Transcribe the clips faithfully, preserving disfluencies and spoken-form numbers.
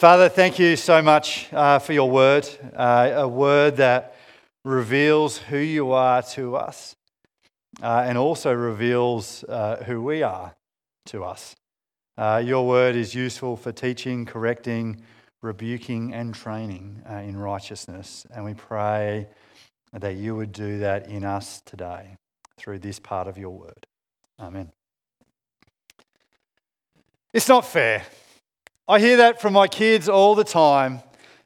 Father, thank you so much uh, for your word, uh, a word that reveals who you are to us uh, and also reveals uh, who we are to us. Uh, your word is useful for teaching, correcting, rebuking and training uh, in righteousness, and we pray that you would do that in us today through this part of your word. Amen. It's not fair. I hear that from my kids all the time.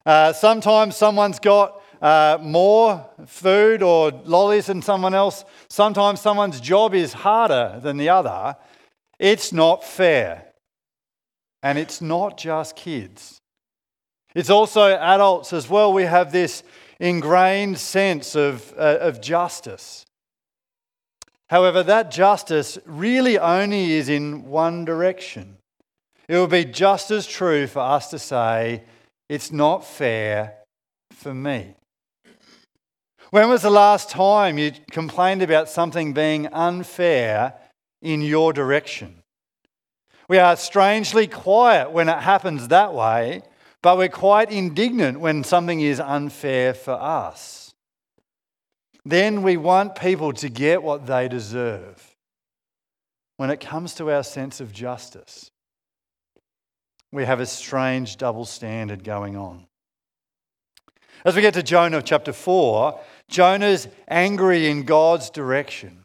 Uh, sometimes someone's got uh, more food or lollies than someone else. Sometimes someone's job is harder than the other. It's not fair. And it's not just kids. It's also adults as well. We have this ingrained sense of, uh, of justice. However, that justice really only is in one direction. It would be just as true for us to say, it's not fair for me. When was the last time you complained about something being unfair in your direction? We are strangely quiet when it happens that way, but we're quite indignant when something is unfair for us. Then we want people to get what they deserve. When it comes to our sense of justice, we have a strange double standard going on. As we get to Jonah chapter four, Jonah's angry in God's direction.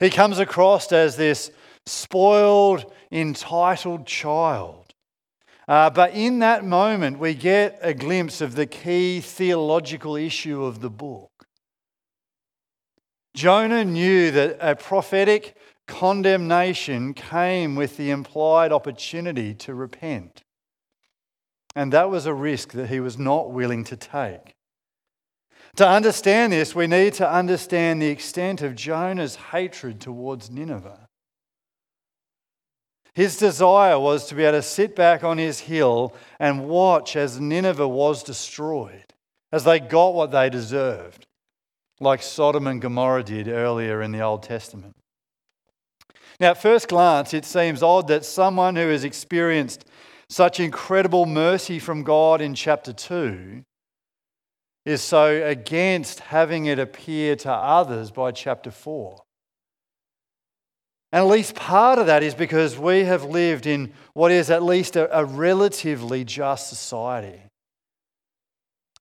He comes across as this spoiled, entitled child. Uh, but in that moment, we get a glimpse of the key theological issue of the book. Jonah knew that a prophetic condemnation came with the implied opportunity to repent. And that was a risk that he was not willing to take. To understand this, we need to understand the extent of Jonah's hatred towards Nineveh. His desire was to be able to sit back on his hill and watch as Nineveh was destroyed, as they got what they deserved, like Sodom and Gomorrah did earlier in the Old Testament. Now, at first glance, it seems odd that someone who has experienced such incredible mercy from God in chapter two is so against having it appear to others by chapter four. And at least part of that is because we have lived in what is at least a, a relatively just society.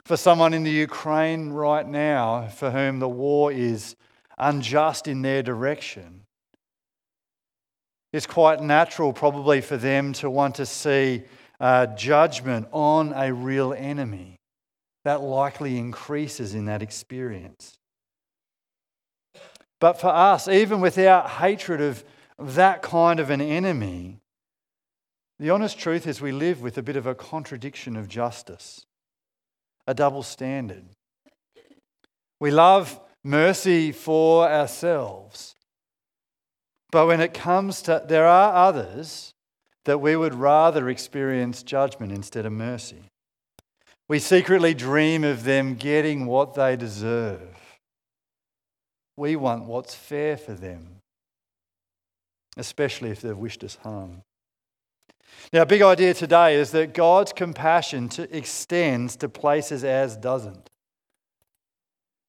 For someone in the Ukraine right now for whom the war is unjust in their direction, it's quite natural probably for them to want to see uh, judgment on a real enemy. That likely increases in that experience. But for us, even without hatred of that kind of an enemy, the honest truth is we live with a bit of a contradiction of justice, a double standard. We love mercy for ourselves, but when it comes to, there are others that we would rather experience judgment instead of mercy. We secretly dream of them getting what they deserve. We want what's fair for them, especially if they've wished us harm. Now, a big idea today is that God's compassion to extends to places ours doesn't.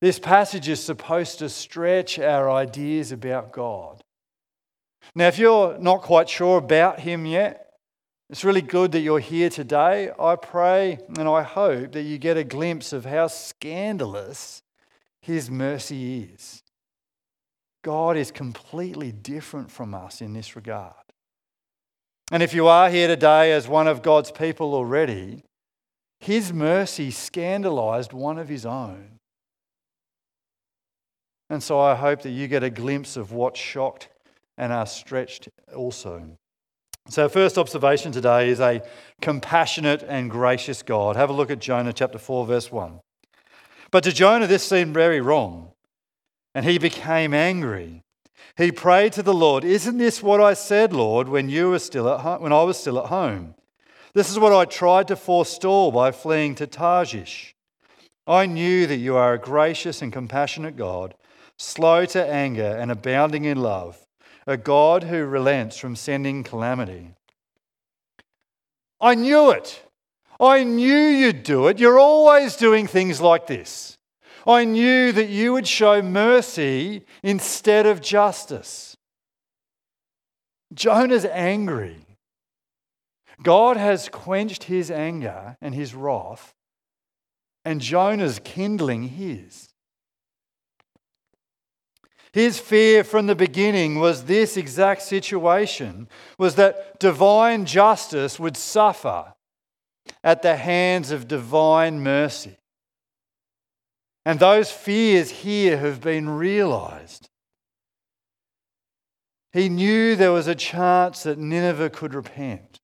This passage is supposed to stretch our ideas about God. Now, if you're not quite sure about Him yet, it's really good that you're here today. I pray and I hope that you get a glimpse of how scandalous His mercy is. God is completely different from us in this regard. And if you are here today as one of God's people already, His mercy scandalized one of His own. And so I hope that you get a glimpse of what shocked and are stretched also. So our first observation today is a compassionate and gracious God. Have a look at Jonah chapter four, verse one. But to Jonah this seemed very wrong. And he became angry. He prayed to the Lord, "Isn't this what I said, Lord, when you were still at home, when I was still at home? This is what I tried to forestall by fleeing to Tarshish. I knew that you are a gracious and compassionate God, slow to anger and abounding in love, a God who relents from sending calamity." I knew it. I knew you'd do it. You're always doing things like this. I knew that you would show mercy instead of justice. Jonah's angry. God has quenched his anger and his wrath, and Jonah's kindling his. His fear from the beginning was this exact situation, was that divine justice would suffer at the hands of divine mercy. And those fears here have been realised. He knew there was a chance that Nineveh could repent,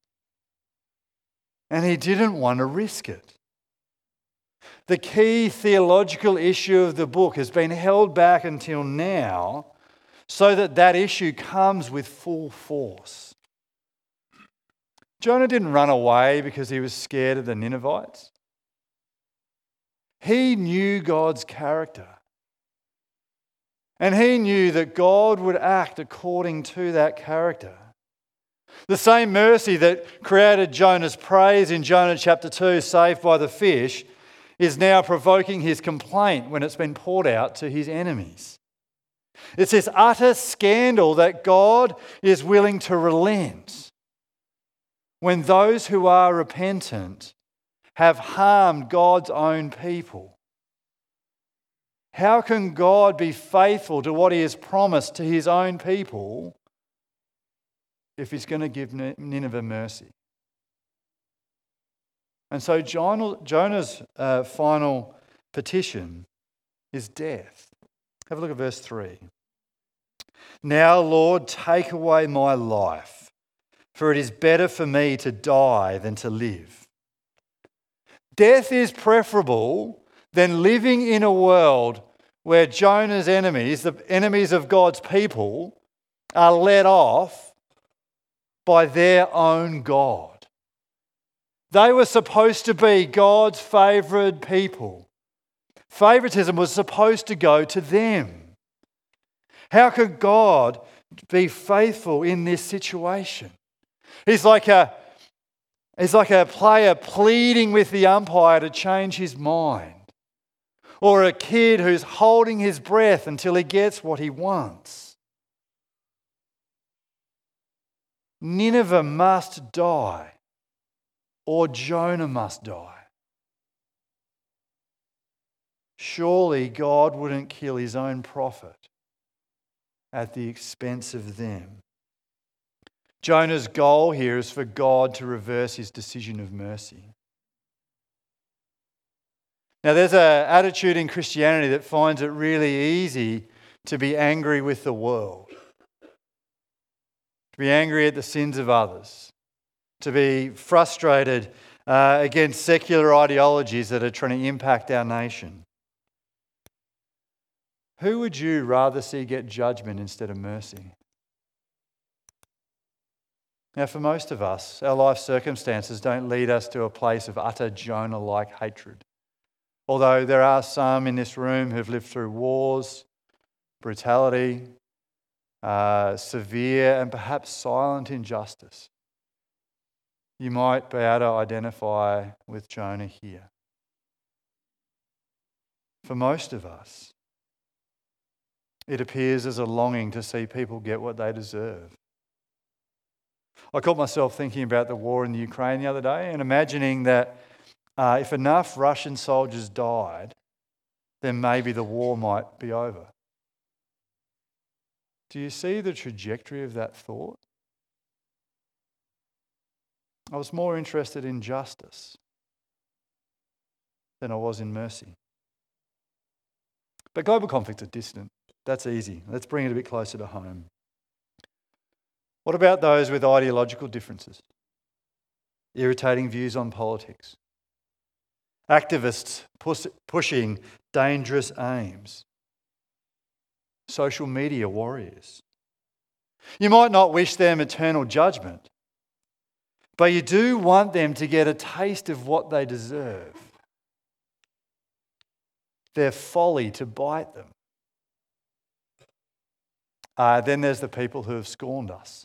and he didn't want to risk it. The key theological issue of the book has been held back until now so that that issue comes with full force. Jonah didn't run away because he was scared of the Ninevites. He knew God's character. And he knew that God would act according to that character. The same mercy that created Jonah's praise in Jonah chapter two, saved by the fish, is now provoking his complaint when it's been poured out to his enemies. It's this utter scandal that God is willing to relent when those who are repentant have harmed God's own people. How can God be faithful to what he has promised to his own people if he's going to give Nineveh mercy? And so Jonah's uh, final petition is death. Have a look at verse three. Now, Lord, take away my life, for it is better for me to die than to live. Death is preferable than living in a world where Jonah's enemies, the enemies of God's people, are let off by their own God. They were supposed to be God's favoured people. Favouritism was supposed to go to them. How could God be faithful in this situation? He's like a, he's like a player pleading with the umpire to change his mind, or a kid who's holding his breath until he gets what he wants. Nineveh must die, or Jonah must die. Surely God wouldn't kill his own prophet at the expense of them. Jonah's goal here is for God to reverse his decision of mercy. Now, there's an attitude in Christianity that finds it really easy to be angry with the world, to be angry at the sins of others, to be frustrated uh, against secular ideologies that are trying to impact our nation. Who would you rather see get judgment instead of mercy? Now, for most of us, our life circumstances don't lead us to a place of utter Jonah-like hatred, although there are some in this room who've lived through wars, brutality, uh, severe and perhaps silent injustice. You might be able to identify with Jonah here. For most of us, it appears as a longing to see people get what they deserve. I caught myself thinking about the war in the Ukraine the other day and imagining that uh, if enough Russian soldiers died, then maybe the war might be over. Do you see the trajectory of that thought? I was more interested in justice than I was in mercy. But global conflicts are distant. That's easy. Let's bring it a bit closer to home. What about those with ideological differences? Irritating views on politics? Activists pus- pushing dangerous aims? Social media warriors? You might not wish them eternal judgment, but you do want them to get a taste of what they deserve. Their folly to bite them. Uh, then there's the people who have scorned us,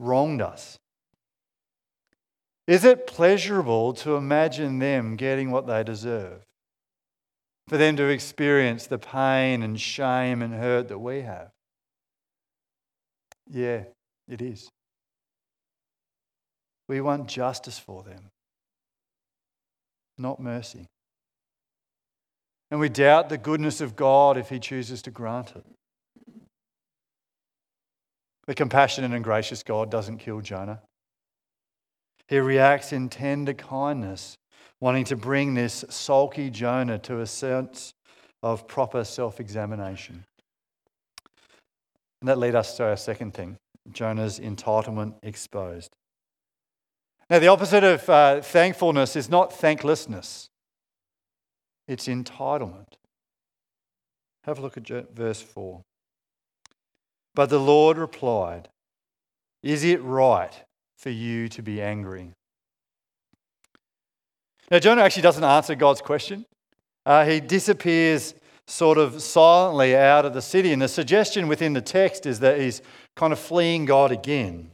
wronged us, Is it pleasurable to imagine them getting what they deserve? For them to experience the pain and shame and hurt that we have? Yeah, it is. We want justice for them, not mercy. And we doubt the goodness of God if He chooses to grant it. The compassionate and gracious God doesn't kill Jonah. He reacts in tender kindness, wanting to bring this sulky Jonah to a sense of proper self-examination. And that leads us to our second thing, Jonah's entitlement exposed. Now, the opposite of uh, thankfulness is not thanklessness. It's entitlement. Have a look at verse four. But the Lord replied, "Is it right for you to be angry?" Now, Jonah actually doesn't answer God's question. Uh, he disappears sort of silently out of the city. And the suggestion within the text is that he's kind of fleeing God again.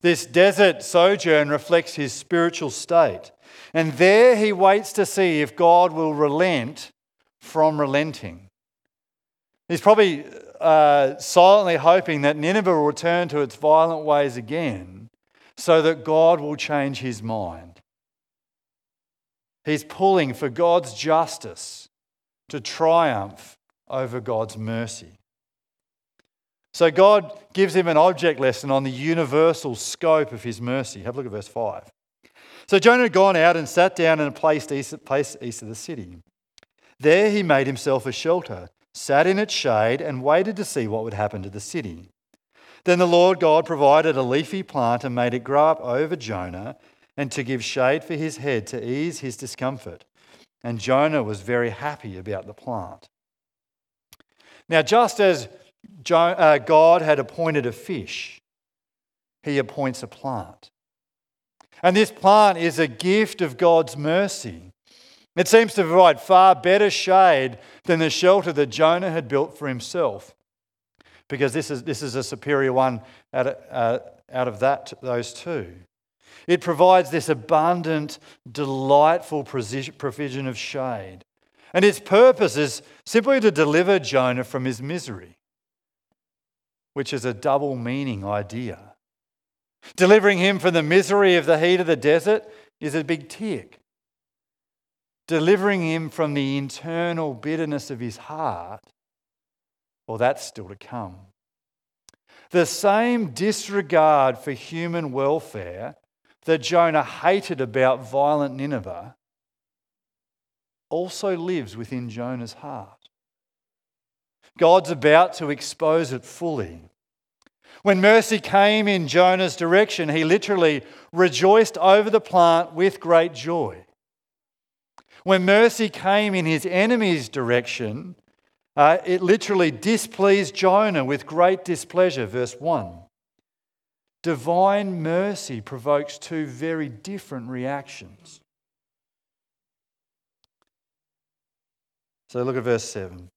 This desert sojourn reflects his spiritual state. And there he waits to see if God will relent from relenting. He's probably uh, silently hoping that Nineveh will return to its violent ways again so that God will change his mind. He's pulling for God's justice to triumph over God's mercy. So God gives him an object lesson on the universal scope of his mercy. Have a look at verse five. So Jonah had gone out and sat down in a place east of the city. There he made himself a shelter, sat in its shade, and waited to see what would happen to the city. Then the Lord God provided a leafy plant and made it grow up over Jonah and to give shade for his head to ease his discomfort. And Jonah was very happy about the plant. Now, just as God had appointed a fish, he appoints a plant. And this plant is a gift of God's mercy. It seems to provide far better shade than the shelter that Jonah had built for himself, because this is this is a superior one out of, uh, out of that those two. It provides this abundant, delightful provision of shade. And its purpose is simply to deliver Jonah from his misery, which is a double meaning idea. Delivering him from the misery of the heat of the desert is a big tick. Delivering him from the internal bitterness of his heart, well, that's still to come. The same disregard for human welfare that Jonah hated about violent Nineveh also lives within Jonah's heart. God's about to expose it fully. When mercy came in Jonah's direction, he literally rejoiced over the plant with great joy. When mercy came in his enemy's direction, uh, it literally displeased Jonah with great displeasure. Verse one. Divine mercy provokes two very different reactions. So look at verse seven.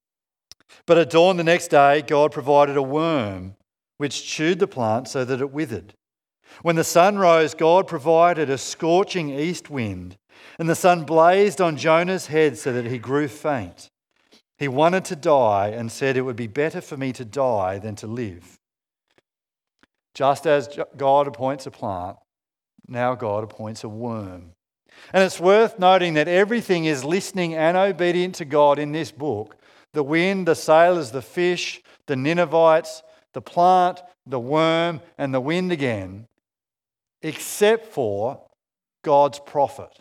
But at dawn the next day, God provided a worm which chewed the plant so that it withered. When the sun rose, God provided a scorching east wind, and the sun blazed on Jonah's head so that he grew faint. He wanted to die and said, "It would be better for me to die than to live." Just as God appoints a plant, now God appoints a worm. And it's worth noting that everything is listening and obedient to God in this book. The wind, the sailors, the fish, the Ninevites, the plant, the worm, and the wind again, except for God's prophet.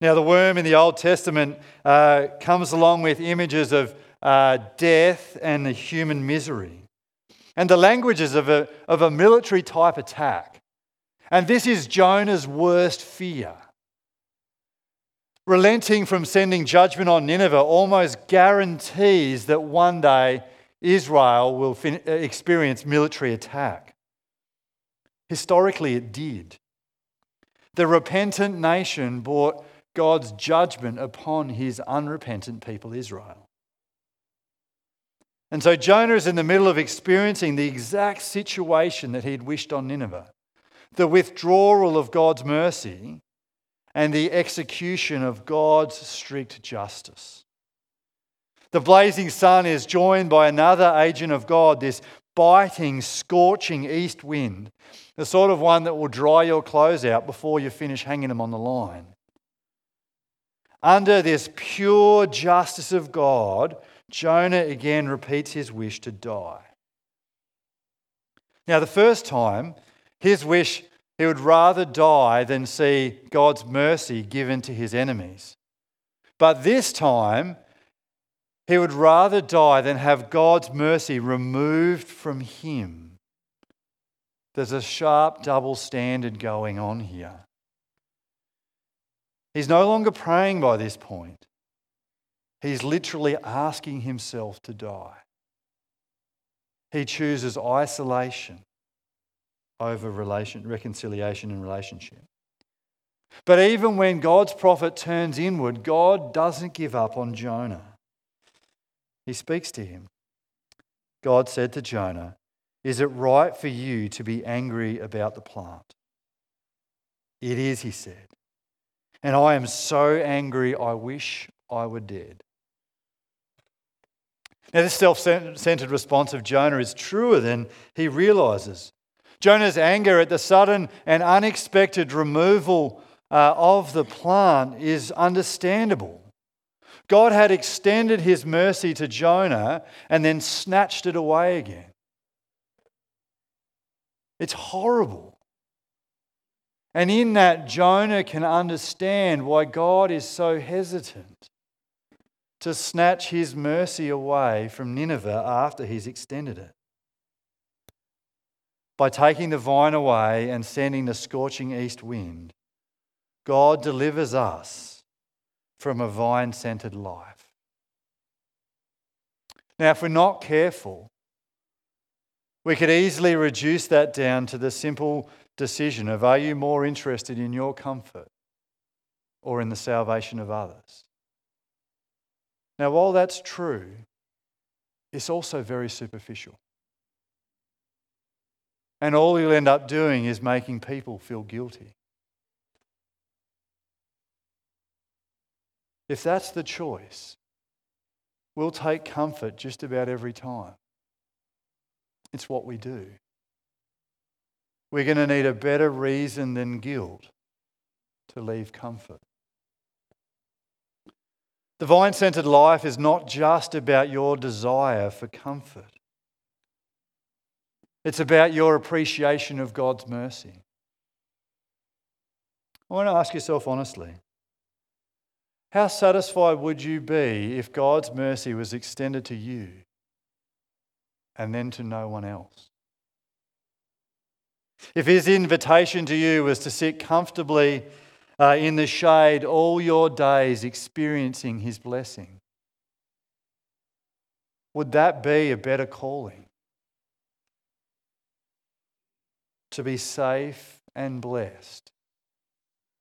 Now, the worm in the Old Testament uh, comes along with images of uh, death and the human misery, and the languages of a, of a military-type attack. And this is Jonah's worst fear. Relenting from sending judgment on Nineveh almost guarantees that one day Israel will fin- experience military attack. Historically, it did. The repentant nation brought God's judgment upon his unrepentant people, Israel. And so Jonah is in the middle of experiencing the exact situation that he'd wished on Nineveh. the withdrawal of God's mercy, and the execution of God's strict justice. The blazing sun is joined by another agent of God, this biting, scorching east wind, the sort of one that will dry your clothes out before you finish hanging them on the line. Under this pure justice of God, Jonah again repeats his wish to die. Now, the first time, his wish, he would rather die than see God's mercy given to his enemies. But this time, he would rather die than have God's mercy removed from him. There's a sharp double standard going on here. He's no longer praying by this point. He's literally asking himself to die. He chooses isolation over relation, reconciliation and relationship. But even when God's prophet turns inward, God doesn't give up on Jonah. He speaks to him. God said to Jonah, "Is it right for you to be angry about the plant?" "It is," he said, "and I am so angry I wish I were dead." Now, this self-centered response of Jonah is truer than he realizes. Jonah's anger at the sudden and unexpected removal uh, of the plant is understandable. God had extended his mercy to Jonah and then snatched it away again. It's horrible. And in that, Jonah can understand why God is so hesitant to snatch his mercy away from Nineveh after he's extended it. By taking the vine away and sending the scorching east wind, God delivers us from a vine-centered life. Now, if we're not careful, we could easily reduce that down to the simple decision of, are you more interested in your comfort or in the salvation of others? Now, while that's true, it's also very superficial. And all you'll end up doing is making people feel guilty. If that's the choice, we'll take comfort just about every time. It's what we do. We're going to need a better reason than guilt to leave comfort. The vine-centered life is not just about your desire for comfort. It's about your appreciation of God's mercy. I want to ask yourself honestly, how satisfied would you be if God's mercy was extended to you and then to no one else? If his invitation to you was to sit comfortably uh, in the shade all your days experiencing his blessing, would that be a better calling? To be safe and blessed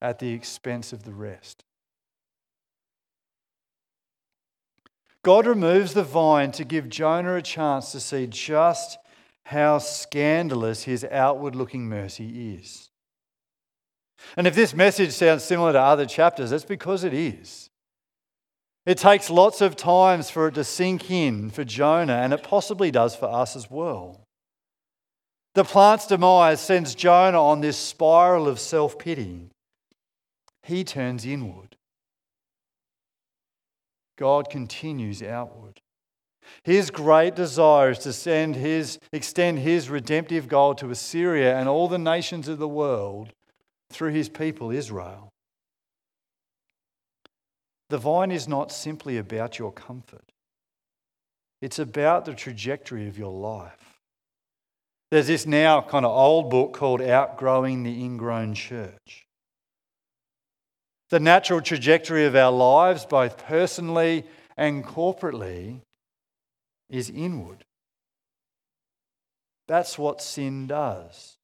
at the expense of the rest? God removes the vine to give Jonah a chance to see just how scandalous his outward-looking mercy is. And if this message sounds similar to other chapters, that's because it is. It takes lots of times for it to sink in for Jonah, and it possibly does for us as well. The plant's demise sends Jonah on this spiral of self-pity. He turns inward. God continues outward. His great desire is to send his, extend his redemptive goal to Assyria and all the nations of the world through his people Israel. The vine is not simply about your comfort. It's about the trajectory of your life. There's this now kind of old book called Outgrowing the Ingrown Church. The natural trajectory of our lives, both personally and corporately, is inward. That's what sin does.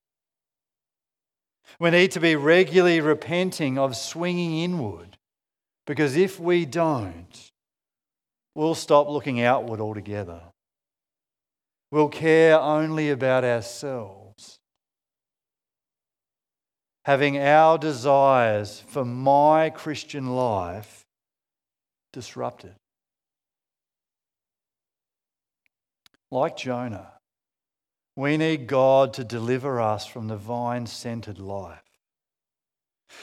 We need to be regularly repenting of swinging inward, because if we don't, we'll stop looking outward altogether. We'll care only about ourselves. having our desires for my Christian life disrupted. Like Jonah, we need God to deliver us from the vine-centered life.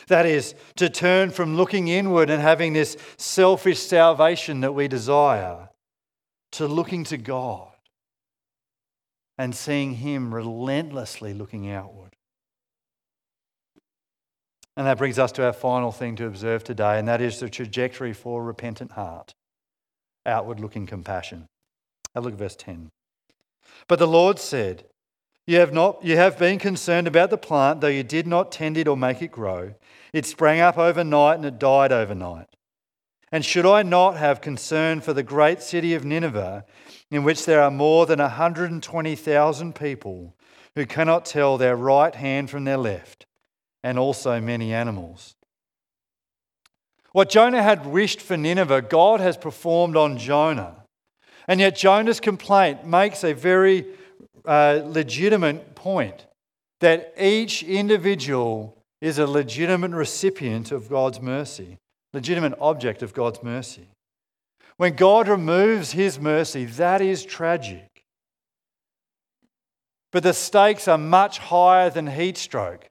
That is, to turn from looking inward and having this selfish salvation that we desire to looking to God and seeing Him relentlessly looking outward. And that brings us to our final thing to observe today, and that is the trajectory for a repentant heart, outward-looking compassion. Now look at verse ten. But the Lord said, You have not, you have been concerned about the plant, though you did not tend it or make it grow. It sprang up overnight and it died overnight. And should I not have concern for the great city of Nineveh, in which there are more than one hundred twenty thousand people who cannot tell their right hand from their left, and also many animals? What Jonah had wished for Nineveh, God has performed on Jonah. And yet Jonah's complaint makes a very Uh, legitimate point, that each individual is a legitimate recipient of God's mercy, legitimate object of God's mercy. When God removes His mercy, that is tragic. But the stakes are much higher than heat stroke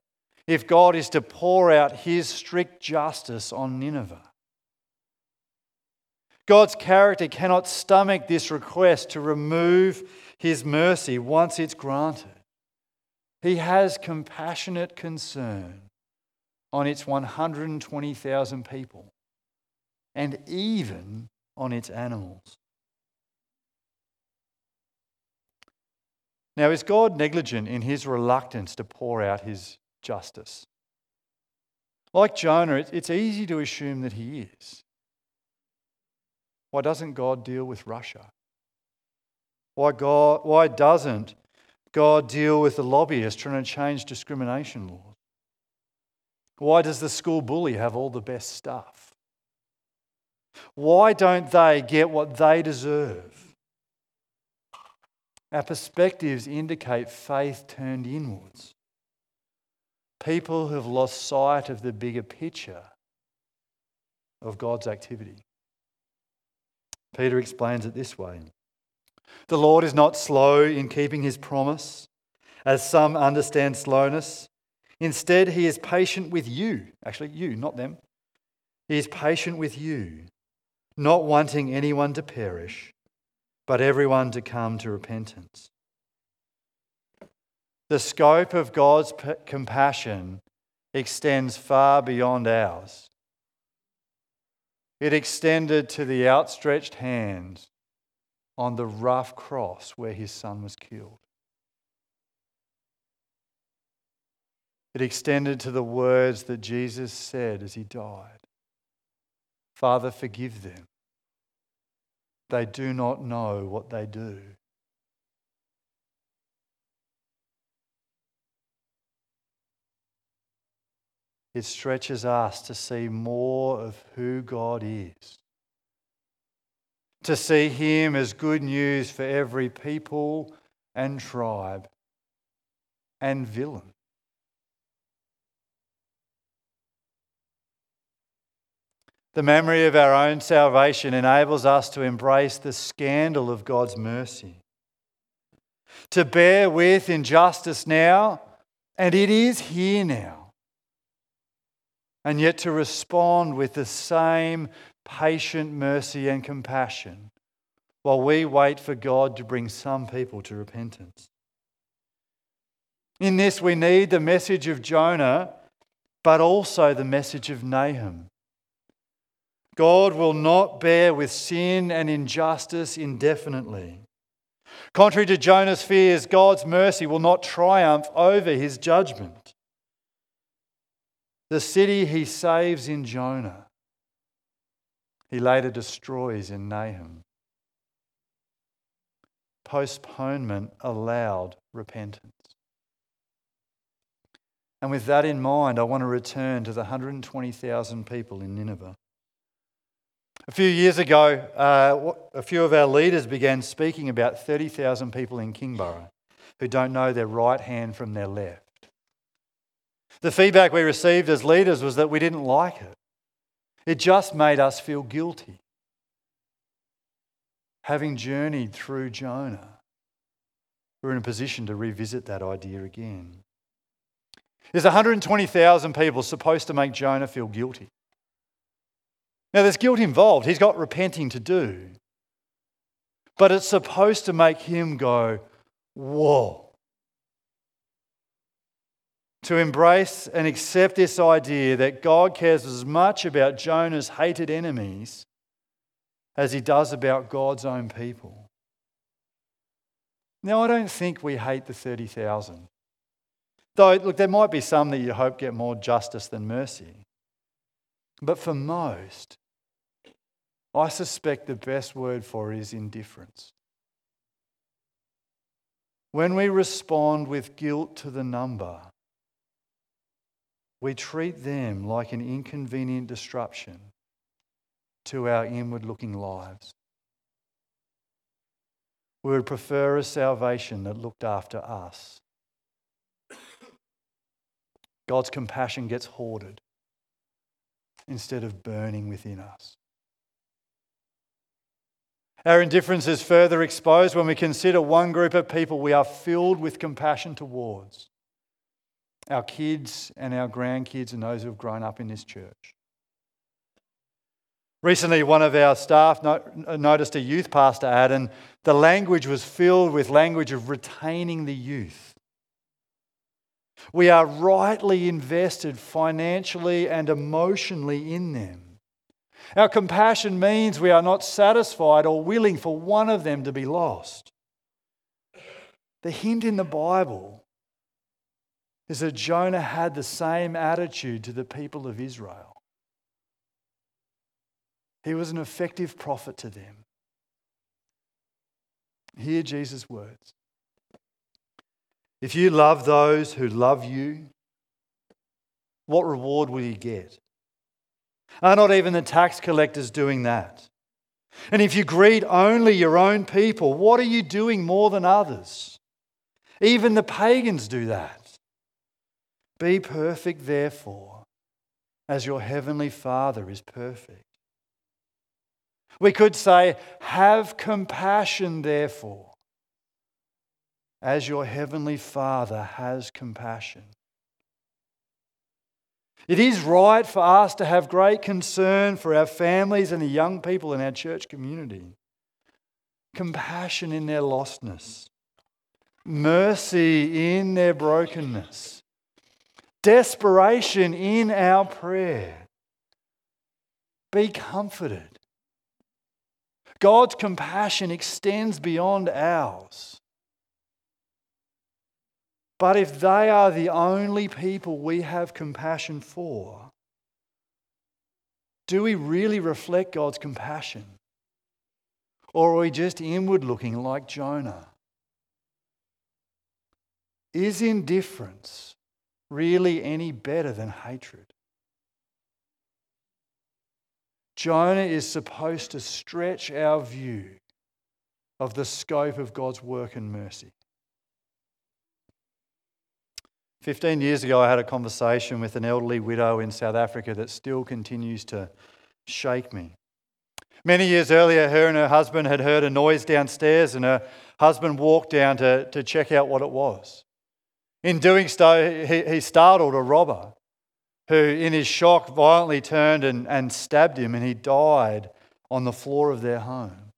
if God is to pour out His strict justice on Nineveh. God's character cannot stomach this request to remove His mercy once it's granted. He has compassionate concern on its one hundred twenty thousand people and even on its animals. Now, is God negligent in His reluctance to pour out His justice? Like Jonah, it's easy to assume that He is. Why doesn't God deal with Russia? Why God? Why doesn't God deal with the lobbyists trying to change discrimination laws? Why does the school bully have all the best stuff? Why don't they get what they deserve? Our perspectives indicate faith turned inwards. People who have lost sight of the bigger picture of God's activity. Peter explains it this way. The Lord is not slow in keeping His promise, as some understand slowness. Instead, He is patient with you. Actually, you, not them. He is patient with you, not wanting anyone to perish, but everyone to come to repentance. The scope of God's p- compassion extends far beyond ours. It extended to the outstretched hands on the rough cross where His Son was killed. It extended to the words that Jesus said as He died. Father, forgive them. They do not know what they do. It stretches us to see more of who God is, to see Him as good news for every people and tribe and villain. The memory of our own salvation enables us to embrace the scandal of God's mercy, to bear with injustice now, and it is here now, and yet to respond with the same patient mercy and compassion while we wait for God to bring some people to repentance. In this, we need the message of Jonah, but also the message of Nahum. God will not bear with sin and injustice indefinitely. Contrary to Jonah's fears, God's mercy will not triumph over His judgment. The city He saves in Jonah, He later destroys in Nahum. Postponement allowed repentance. And with that in mind, I want to return to the one hundred twenty thousand people in Nineveh. A few years ago, uh, a few of our leaders began speaking about thirty thousand people in Kingborough who don't know their right hand from their left. The feedback we received as leaders was that we didn't like it. It just made us feel guilty. Having journeyed through Jonah, we're in a position to revisit that idea again. There's one hundred twenty thousand people supposed to make Jonah feel guilty. Now, there's guilt involved. He's got repenting to do. But it's supposed to make him go, whoa. To embrace and accept this idea that God cares as much about Jonah's hated enemies as he does about God's own people. Now, I don't think we hate the thirty thousand. Though, look, there might be some that you hope get more justice than mercy. But for most, I suspect the best word for it is indifference. When we respond with guilt to the number, we treat them like an inconvenient disruption to our inward-looking lives. We would prefer a salvation that looked after us. God's compassion gets hoarded instead of burning within us. Our indifference is further exposed when we consider one group of people we are filled with compassion towards: our kids and our grandkids and those who have grown up in this church. Recently, one of our staff noticed a youth pastor ad, and the language was filled with language of retaining the youth. We are rightly invested financially and emotionally in them. Our compassion means we are not satisfied or willing for one of them to be lost. The hint in the Bible is that Jonah had the same attitude to the people of Israel. He was an effective prophet to them. Hear Jesus' words. If you love those who love you, what reward will you get? Are not even the tax collectors doing that? And if you greet only your own people, what are you doing more than others? Even the pagans do that. Be perfect, therefore, as your heavenly Father is perfect. We could say, have compassion, therefore, as your heavenly Father has compassion. It is right for us to have great concern for our families and the young people in our church community. Compassion in their lostness. Mercy in their brokenness. Desperation in our prayer. Be comforted. God's compassion extends beyond ours. But if they are the only people we have compassion for, do we really reflect God's compassion? Or are we just inward-looking like Jonah? Is indifference really any better than hatred? Jonah is supposed to stretch our view of the scope of God's work and mercy. Fifteen years ago, I had a conversation with an elderly widow in South Africa that still continues to shake me. Many years earlier, her and her husband had heard a noise downstairs, and her husband walked down to, to check out what it was. In doing so, he, he startled a robber who, in his shock, violently turned and, and stabbed him, and he died on the floor of their home.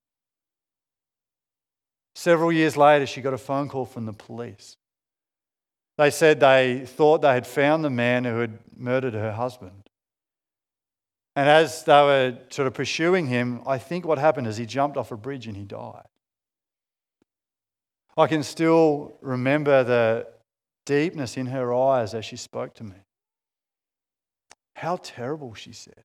Several years later, she got a phone call from the police. They said they thought they had found the man who had murdered her husband. And as they were sort of pursuing him, I think what happened is he jumped off a bridge and he died. I can still remember the deepness in her eyes as she spoke to me. How terrible, she said.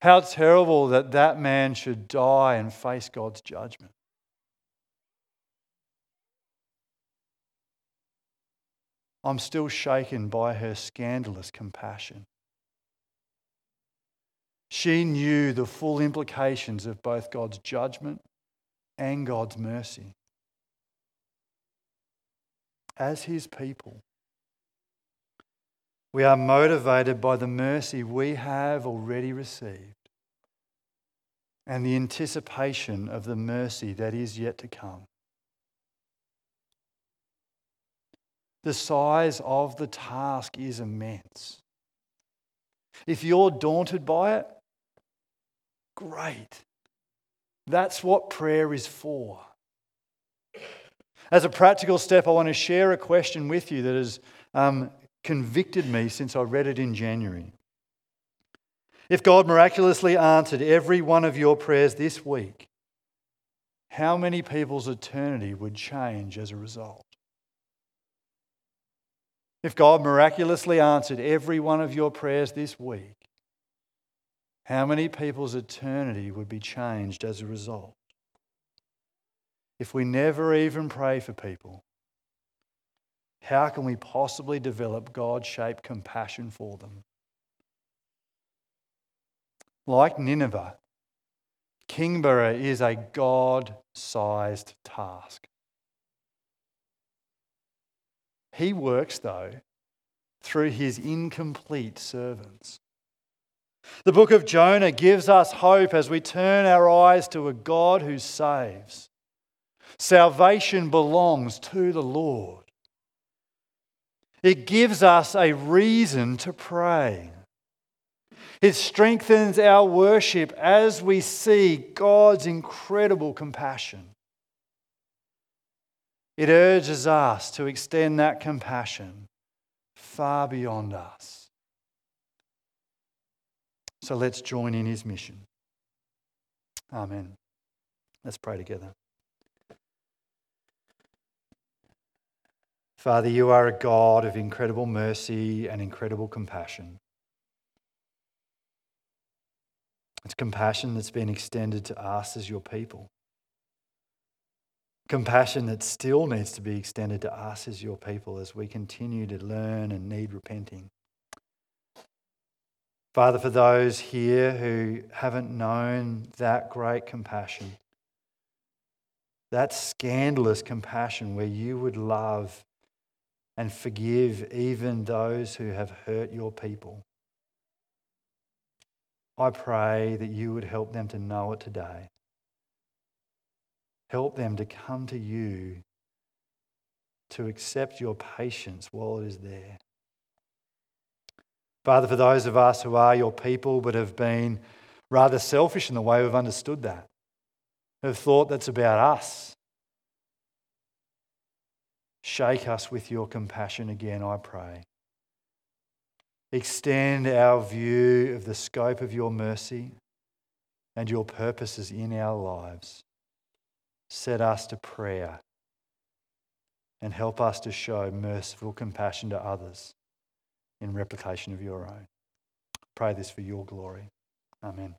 How terrible that that man should die and face God's judgment. I'm still shaken by her scandalous compassion. She knew the full implications of both God's judgment and God's mercy. As his people, We are motivated by the mercy we have already received and the anticipation of the mercy that is yet to come. The size of the task is immense. If you're daunted by it, great. That's what prayer is for. As a practical step, I want to share a question with you that has um, convicted me since I read it in January. If God miraculously answered every one of your prayers this week, how many people's eternity would change as a result? If God miraculously answered every one of your prayers this week, how many people's eternity would be changed as a result? If we never even pray for people, how can we possibly develop God-shaped compassion for them? Like Nineveh, Kingborough is a God-sized task. He works, though, through his incomplete servants. The book of Jonah gives us hope as we turn our eyes to a God who saves. Salvation belongs to the Lord. It gives us a reason to pray. It strengthens our worship as we see God's incredible compassion. It urges us to extend that compassion far beyond us. So let's join in his mission. Amen. Let's pray together. Father, you are a God of incredible mercy and incredible compassion. It's compassion that's been extended to us as your people. Compassion that still needs to be extended to us as your people as we continue to learn and need repenting. Father, for those here who haven't known that great compassion, that scandalous compassion where you would love and forgive even those who have hurt your people, I pray that you would help them to know it today. Help them to come to you, to accept your patience while it is there. Father, for those of us who are your people but have been rather selfish in the way we've understood that, have thought that's about us, shake us with your compassion again, I pray. Extend our view of the scope of your mercy and your purposes in our lives. Set us to prayer and help us to show merciful compassion to others in replication of your own. Pray this for your glory. Amen.